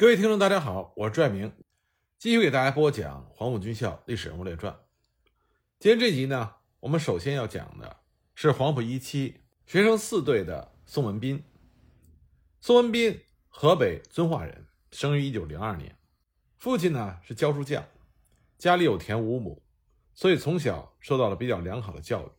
各位听众大家好，我是朱爱明，继续给大家播讲黄埔军校历史人物列传。今天这集呢，我们首先要讲的是黄埔一期学生四队的宋文彬。宋文彬河北遵化人，生于1902年，父亲呢是教书匠，家里有田五亩，所以从小受到了比较良好的教育。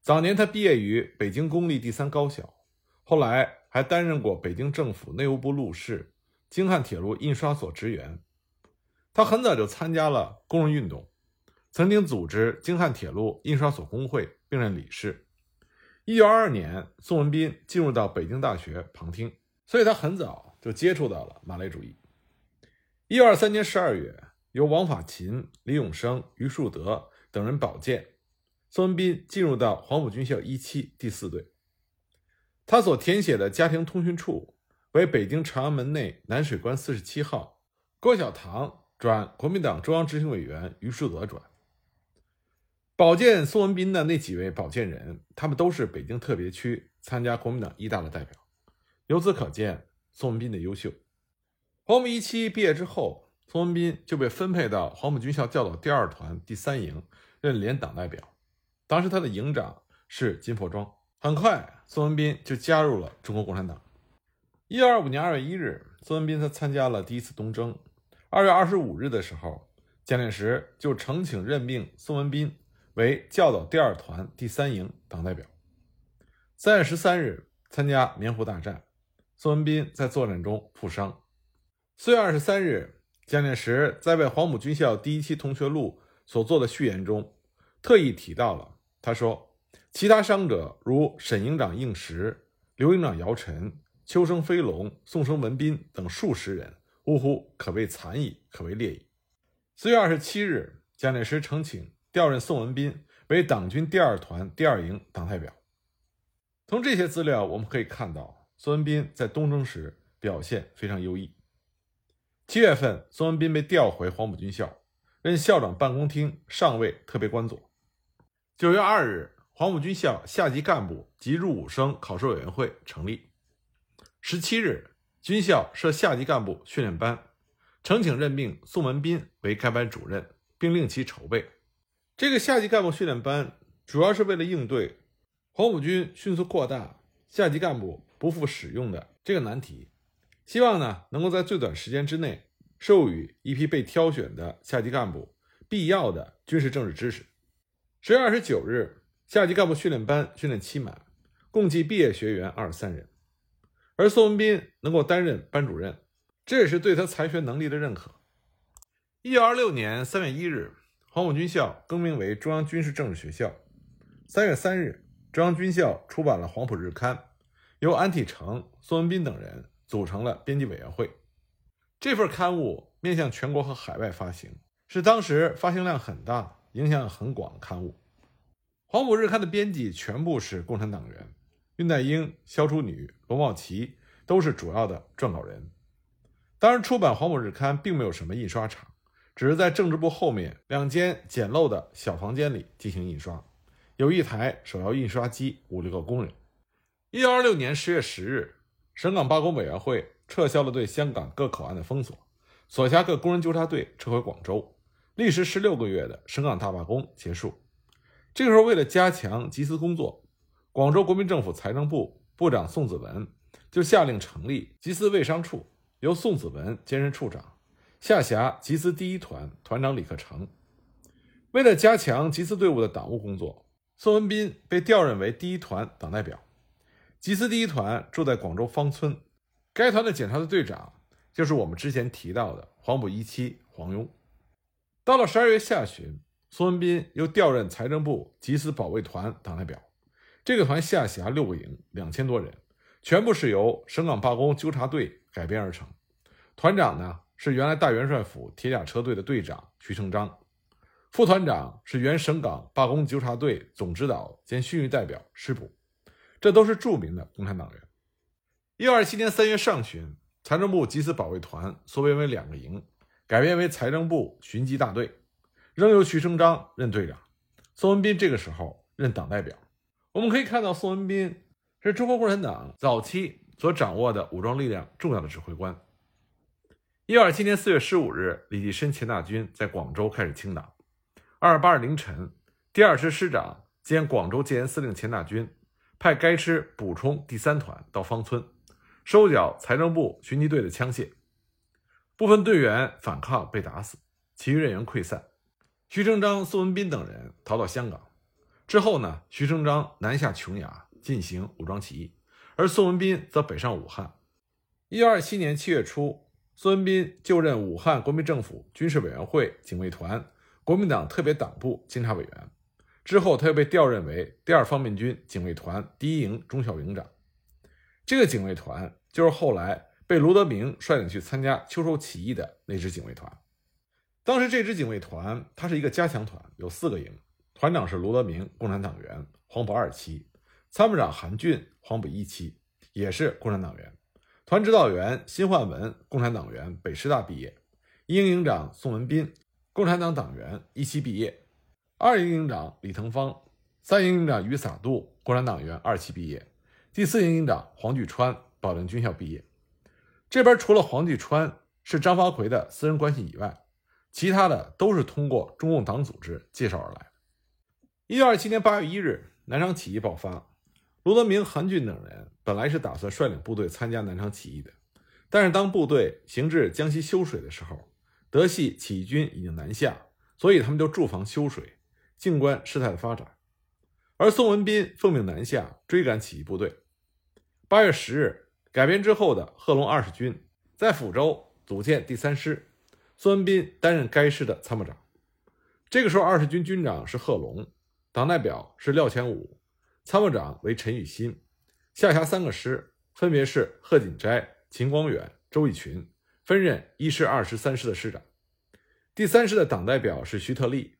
早年他毕业于北京公立第三高校，后来还担任过北京政府内务部录事、京汉铁路印刷所职员。他很早就参加了工人运动，曾经组织京汉铁路印刷所工会，并任理事。1922年宋文彬进入到北京大学旁听，所以他很早就接触到了马列主义。1923年12月，由王法勤、李永生、于树德等人保荐，宋文彬进入到黄埔军校一期第四队。他所填写的家庭通讯处为北京长安门内南水关47号郭小棠转国民党中央执行委员于树德转。保荐宋文彬的那几位保荐人，他们都是北京特别区参加国民党一大的代表，由此可见宋文彬的优秀。黄埔一期毕业之后，宋文彬就被分配到黄埔军校教导第二团第三营任联党代表，当时他的营长是金佛庄。很快宋文彬就加入了中国共产党。1925年2月1日，宋文彬他参加了第一次东征。2月25日的时候，蒋介石就呈请任命宋文彬为教导第二团第三营党代表。3月13日参加棉湖大战，宋文彬在作战中负伤。4月23日，蒋介石在为黄埔军校第一期同学录所做的序言中特意提到了，他说其他伤者如沈营长应时、刘营长姚晨、秋生飞龙、宋生文彬等数十人，呜呼，可谓惨矣，可谓烈矣。4月27日，蒋介石呈请调任宋文彬为党军第二团第二营党代表。从这些资料我们可以看到，宋文彬在东征时表现非常优异。7月份，宋文彬被调回黄埔军校，任校长办公厅上尉特别官佐。9月2日，黄埔军校下级干部及入伍生考试委员会成立。17日，军校设下级干部训练班，呈请任命宋文彬为该班主任，并令其筹备。这个下级干部训练班主要是为了应对黄埔军迅速扩大、下级干部不复使用的这个难题，希望呢能够在最短时间之内授予一批被挑选的下级干部必要的军事政治知识。10月29日，下级干部训练班训练期满，共计毕业学员23人。而宋文彬能够担任班主任，这也是对他才学能力的认可。1926年3月1日，黄埔军校更名为中央军事政治学校。3月3日，中央军校出版了《黄埔日刊》，由安体诚、宋文彬等人组成了编辑委员会。这份刊物面向全国和海外发行，是当时发行量很大、影响很广的刊物。黄埔日刊的编辑全部是共产党员，恽代英、萧楚女、罗茂奇都是主要的撰稿人。当时出版《黄埔日刊》并没有什么印刷厂，只是在政治部后面两间简陋的小房间里进行印刷，有一台手摇印刷机，5-6个工人。1926年10月10日，省港罢工委员会撤销了对香港各口岸的封锁，所辖各工人纠察队撤回广州，历时16个月的省港大罢工结束。这个时候，为了加强集思工作，广州国民政府财政部部长宋子文就下令成立集思卫商处，由宋子文兼任处长，下辖集思第一团团长李克诚。为了加强集思队伍的党务工作，宋文彬被调任为第一团党代表。集思第一团住在广州芳村，该团的检察队队长就是我们之前提到的黄埔一期黄庸。到了12月下旬，宋文彬又调任财政部集思保卫团党代表。这个团下辖6个营，2000多人，全部是由省港罢工纠察队改编而成。团长呢是原来大元帅府铁甲车队的队长徐成章，副团长是原省港罢工纠察队总指导兼训育代表施补，这都是著名的共产党员。1927年3月上旬，财政部集思保卫团缩编为2个营，改编为财政部巡缉大队，仍由徐成章任队长，宋文彬这个时候任党代表。我们可以看到，宋文彬是中国共产党早期所掌握的武装力量重要的指挥官。127年4月15日，李济深、钱大钧在广州开始清党。28日凌晨，第二师师长兼广州戒严司令钱大钧派该师补充第三团到芳村，收缴财政部巡击队的枪械。部分队员反抗被打死，其余人员溃散。徐成章、苏文彬等人逃到香港。之后呢，徐成章南下琼崖进行武装起义，而苏文彬则北上武汉。1927年7月初，苏文彬就任武汉国民政府军事委员会警卫团国民党特别党部监察委员，之后他又被调任为第二方面军警卫团第一营中校营长。这个警卫团就是后来被卢德铭率领去参加秋收起义的那支警卫团。当时这支警卫团它是一个加强团，有4个营，团长是卢德铭，共产党员，黄埔2期，参谋长韩俊，黄埔1期，也是共产党员，团指导员辛焕文，共产党员，北师大毕业，一营营长宋文彬，共产党党员，1期毕业，二营营长李腾芳，三营营长于洒度，共产党员，2期毕业，第四营营长黄巨川，保定军校毕业。这边除了黄巨川是张发奎的私人关系以外，其他的都是通过中共党组织介绍而来。1927年8月1日，南昌起义爆发，卢德铭、韩俊等人本来是打算率领部队参加南昌起义的，但是当部队行至江西修水的时候，德系起义军已经南下，所以他们就驻防修水，静观事态的发展。而宋文彬奉命南下追赶起义部队。8月10日，改编之后的贺龙20军在抚州组建第三师，宋文彬担任该师的参谋长。这个时候20军军长是贺龙，党代表是廖乾武，参谋长为陈雨新，下辖3个师，分别是贺锦斋、秦光远、周逸群，分任1师、2师、3师的师长。第三师的党代表是徐特立，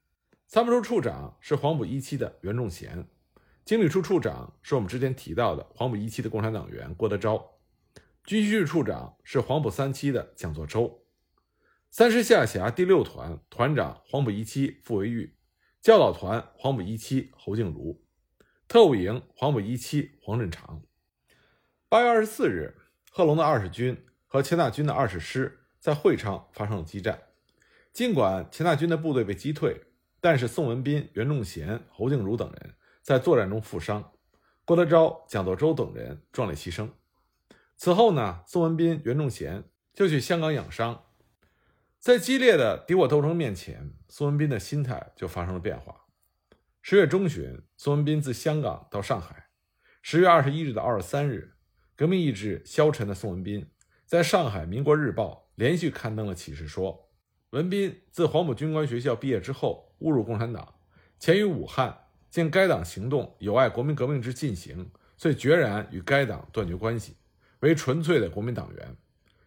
参谋处处长是黄埔1期的袁仲贤，经理处处长是我们之前提到的黄埔1期的共产党员郭德昭，军需处处长是黄埔3期的蒋作周。三师下辖第6团团长黄埔1期傅维玉，教导团黄埔1期侯静茹，特务营黄埔1期黄振长。8月24日，贺龙的20军和钱大钧的20师在会昌发生了激战。尽管钱大钧的部队被击退，但是宋文彬、袁仲贤、侯静茹等人在作战中负伤，郭德昭、蒋作周等人壮烈牺牲。此后呢，宋文彬、袁仲贤就去香港养伤。在激烈的敌我斗争面前，宋文彬的心态就发生了变化。10月中旬，宋文彬自香港到上海。10月21日到23日，革命意志消沉的宋文彬在上海《民国日报》连续刊登了启事，说文彬自黄埔军官学校毕业之后误入共产党，前于武汉见该党行动有碍国民革命之进行，遂决然与该党断绝关系，为纯粹的国民党员，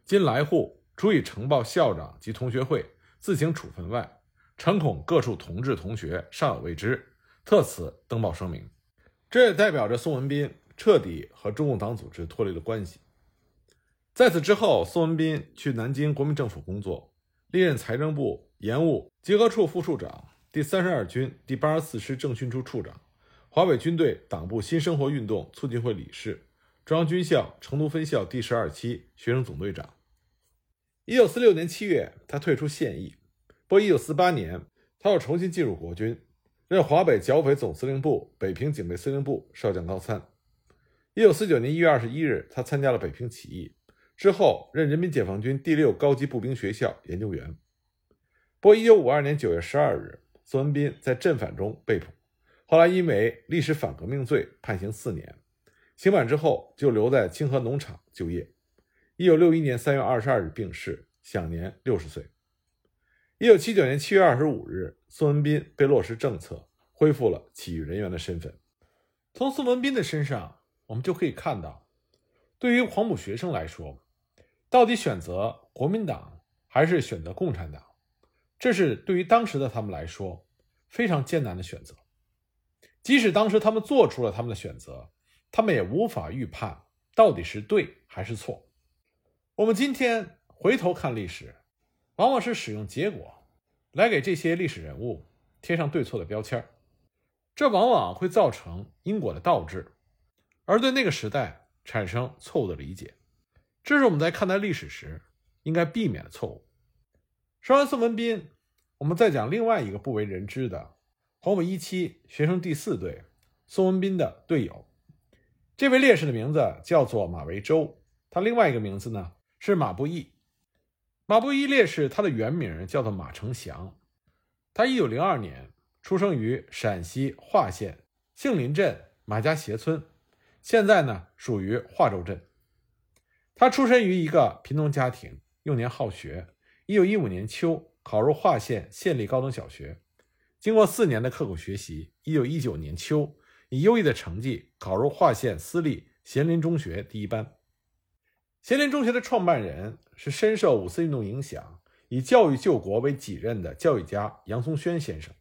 今来沪除以呈报校长及同学会自行处分外，诚恐各处同志同学尚有未知，特此登报声明。这也代表着宋文彬彻底和中共党组织脱离了关系。在此之后，宋文彬去南京国民政府工作，历任财政部、盐务、结合处副处长、第32军第84师政训处处长、华北军队党部新生活运动促进会理事、中央军校成都分校第12期学生总队长。1946年7月，他退出现役，不过1948年，他又重新进入国军，任华北剿匪总司令部、北平警备司令部少将高参。1949年1月21日，他参加了北平起义。之后任人民解放军第6高级步兵学校研究员。不过1952年9月12日，宋文彬在镇反中被捕，后来因为历史反革命罪判刑4年，刑满之后就留在清河农场就业。1961年3月22日病逝，享年60岁。1979年7月25日，宋文彬被落实政策，恢复了起义人员的身份。从宋文彬的身上我们就可以看到，对于黄埔学生来说，到底选择国民党还是选择共产党，这是对于当时的他们来说非常艰难的选择。即使当时他们做出了他们的选择，他们也无法预判到底是对还是错。我们今天回头看历史，往往是使用结果来给这些历史人物贴上对错的标签，这往往会造成因果的倒置，而对那个时代产生错误的理解。这是我们在看待历史时应该避免的错误。说完宋文彬，我们再讲另外一个不为人知的黄埔17学生第四队宋文彬的队友。这位烈士的名字叫做马维洲，他另外一个名字呢是马步义。马步义烈士他的原名叫做马成祥，他1902年出生于陕西华县杏林镇马家协村，现在呢属于华州镇。他出身于一个贫农家庭，幼年好学，1915年秋考入华县县立高等小学，经过4年的刻苦学习，1919年秋以优异的成绩考入华县私立咸林中学第一班。咸林中学的创办人是深受五四运动影响，以教育救国为己任的教育家杨松轩先生，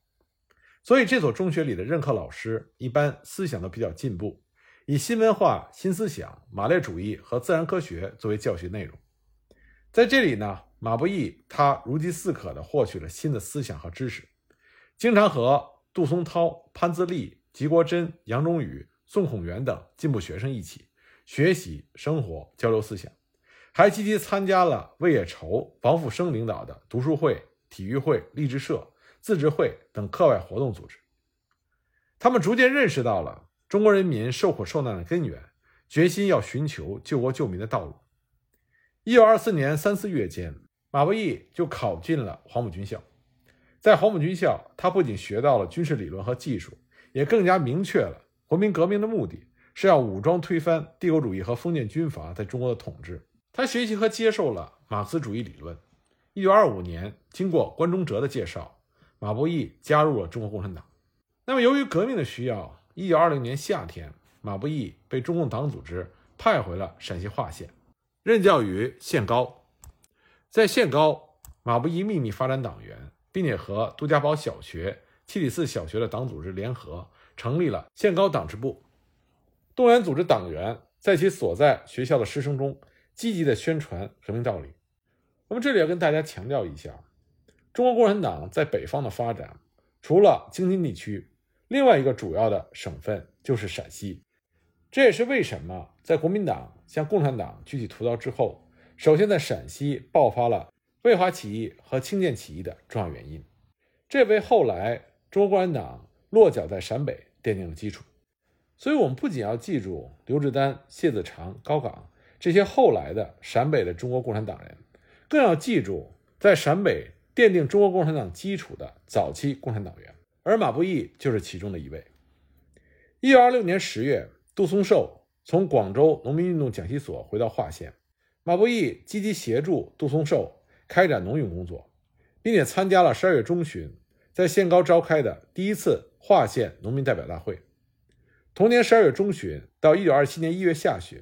所以这所中学里的任课老师一般思想都比较进步，以新文化、新思想、马列主义和自然科学作为教学内容。在这里呢，马步义他如饥似渴地获取了新的思想和知识，经常和杜松涛、潘自立、吉国珍、杨忠宇、宋孔元等进步学生一起学习、生活、交流思想，还积极参加了魏野筹、王复生领导的读书会、体育会、励志社、自治会等课外活动组织。他们逐渐认识到了中国人民受苦受难的根源，决心要寻求救国救民的道路。1924年3、4月间，马步义就考进了黄埔军校。在黄埔军校，他不仅学到了军事理论和技术，也更加明确了国民革命的目的是要武装推翻帝国主义和封建军阀在中国的统治。他学习和接受了马克思主义理论。1925年，经过关中哲的介绍，马步义加入了中国共产党。那么由于革命的需要，1920年夏天，马步义被中共党组织派回了陕西华县，任教于县高。在县高，马步义秘密发展党员，并且和杜家堡小学、七里寺小学的党组织联合成立了县高党支部，动员组织党员在其所在学校的师生中积极地宣传革命道理。我们这里要跟大家强调一下，中国共产党在北方的发展，除了京津地区，另外一个主要的省份就是陕西。这也是为什么在国民党向共产党举起屠刀之后，首先在陕西爆发了渭华起义和清涧起义的重要原因，这为后来中国共产党落脚在陕北奠定了基础。所以我们不仅要记住刘志丹、谢子长、高岗这些后来的陕北的中国共产党人，更要记住在陕北奠定中国共产党基础的早期共产党员，而马步义就是其中的一位。1926年10月，杜松寿从广州农民运动讲习所回到华县，马步义积极协助杜松寿开展农运工作，并且参加了12月中旬在县高召开的第一次华县农民代表大会。同年12月中旬到1927年1月下旬，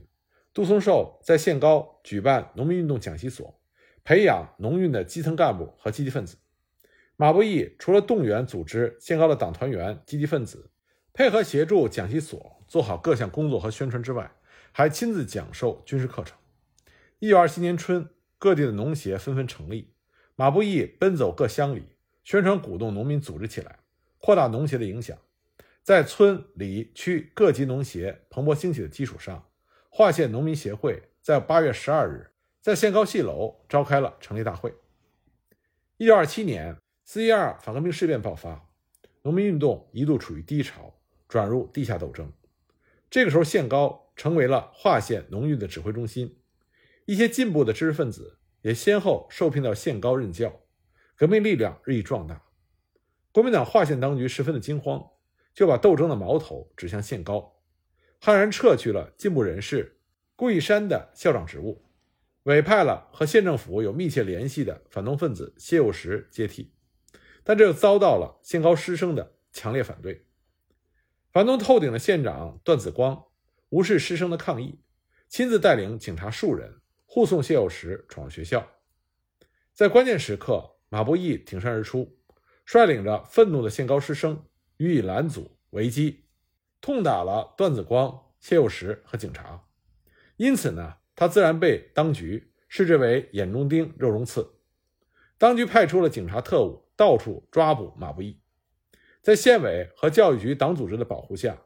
杜松寿在县高举办农民运动讲习所，培养农运的基层干部和积极分子。马步义除了动员组织县高的党团员、积极分子，配合协助讲习所做好各项工作和宣传之外，还亲自讲授军事课程。1927年春，各地的农协纷纷成立，马步义奔走各乡里，宣传鼓动农民组织起来，扩大农协的影响。在村里区各级农协蓬勃兴起的基础上，华县农民协会在8月12日在县高戏楼召开了成立大会。1927年412反革命事变爆发，农民运动一度处于低潮，转入地下斗争。这个时候，县高成为了华县农运的指挥中心，一些进步的知识分子也先后受聘到县高任教，革命力量日益壮大。国民党华县当局十分的惊慌，就把斗争的矛头指向县高，悍然撤去了进步人士顾义山的校长职务，委派了和县政府有密切联系的反动分子谢有时接替，但这又遭到了县高师生的强烈反对。反动透顶的县长段子光无视师生的抗议，亲自带领警察数人护送谢有时闯入学校。在关键时刻，马步义挺身而出，率领着愤怒的县高师生予以拦阻围击，痛打了段子光、谢有时和警察。因此呢，他自然被当局视之为眼中钉、肉中刺。当局派出了警察特务到处抓捕马步义。在县委和教育局党组织的保护下，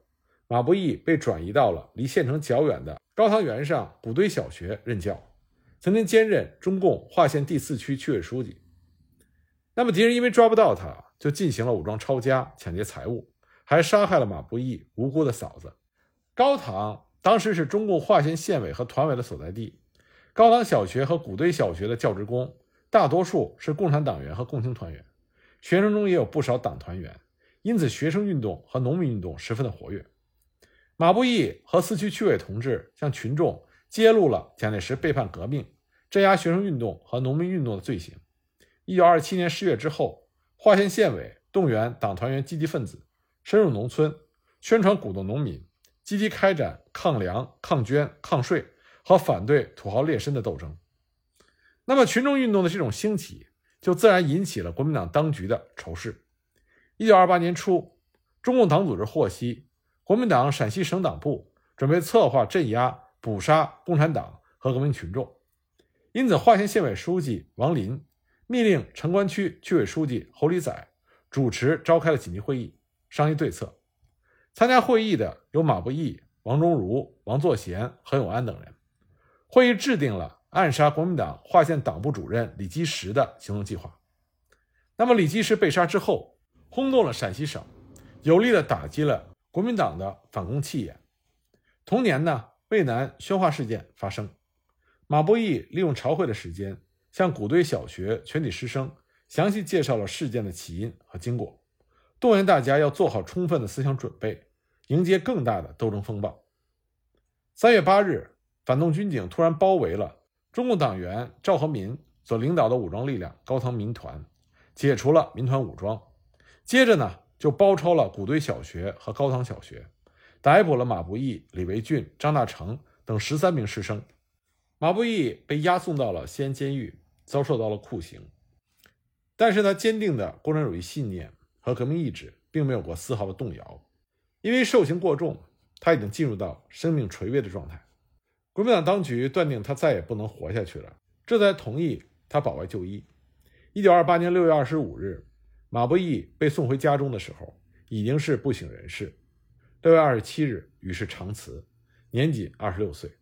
马步义被转移到了离县城较远的高唐原上谷堆小学任教，曾经兼任中共化县第四区区委书记。那么敌人因为抓不到他，就进行了武装抄家、抢劫财物，还杀害了马不义无辜的嫂子。高塘当时是中共化县县委和团委的所在地，高塘小学和古堆小学的教职工大多数是共产党员和共青团员，学生中也有不少党团员，因此学生运动和农民运动十分的活跃。马不义和四区区委同志向群众揭露了蒋介石背叛革命、镇压学生运动和农民运动的罪行。1927年10月之后，化县县委动员党团员积极分子深入农村，宣传鼓动农民，积极开展抗粮、抗捐、抗税和反对土豪劣绅的斗争。那么群众运动的这种兴起，就自然引起了国民党当局的仇视。1928年初，中共党组织获悉国民党陕西省党部准备策划镇压、捕杀共产党和革命群众，因此化县县委书记王林命令城关区区委书记侯礼载主持召开了紧急会议，商议对策。参加会议的有马不义、王中儒、王作贤、何永安等人。会议制定了暗杀国民党化县党部主任李基时的行动计划。那么李基时被杀之后，轰动了陕西省，有力地打击了国民党的反攻气焰。同年呢，渭南宣化事件发生，马不义利用朝会的时间，向古堆小学全体师生详细介绍了事件的起因和经过，动员大家要做好充分的思想准备，迎接更大的斗争风暴。3月8日，反动军警突然包围了中共党员赵和民所领导的武装力量高唐民团，解除了民团武装，接着呢就包抄了古堆小学和高塘小学，逮捕了马不义、李维俊、张大成等13名师生。马不义被押送到了西安监狱，遭受到了酷刑，但是他坚定的共产主义信念和革命意志并没有过丝毫的动摇。因为受刑过重，他已经进入到生命垂危的状态，国民党当局断定他再也不能活下去了，这才同意他保外就医。1928年6月25日，马不义被送回家中的时候，已经是不省人事。6月27日，与世长辞，年仅26岁。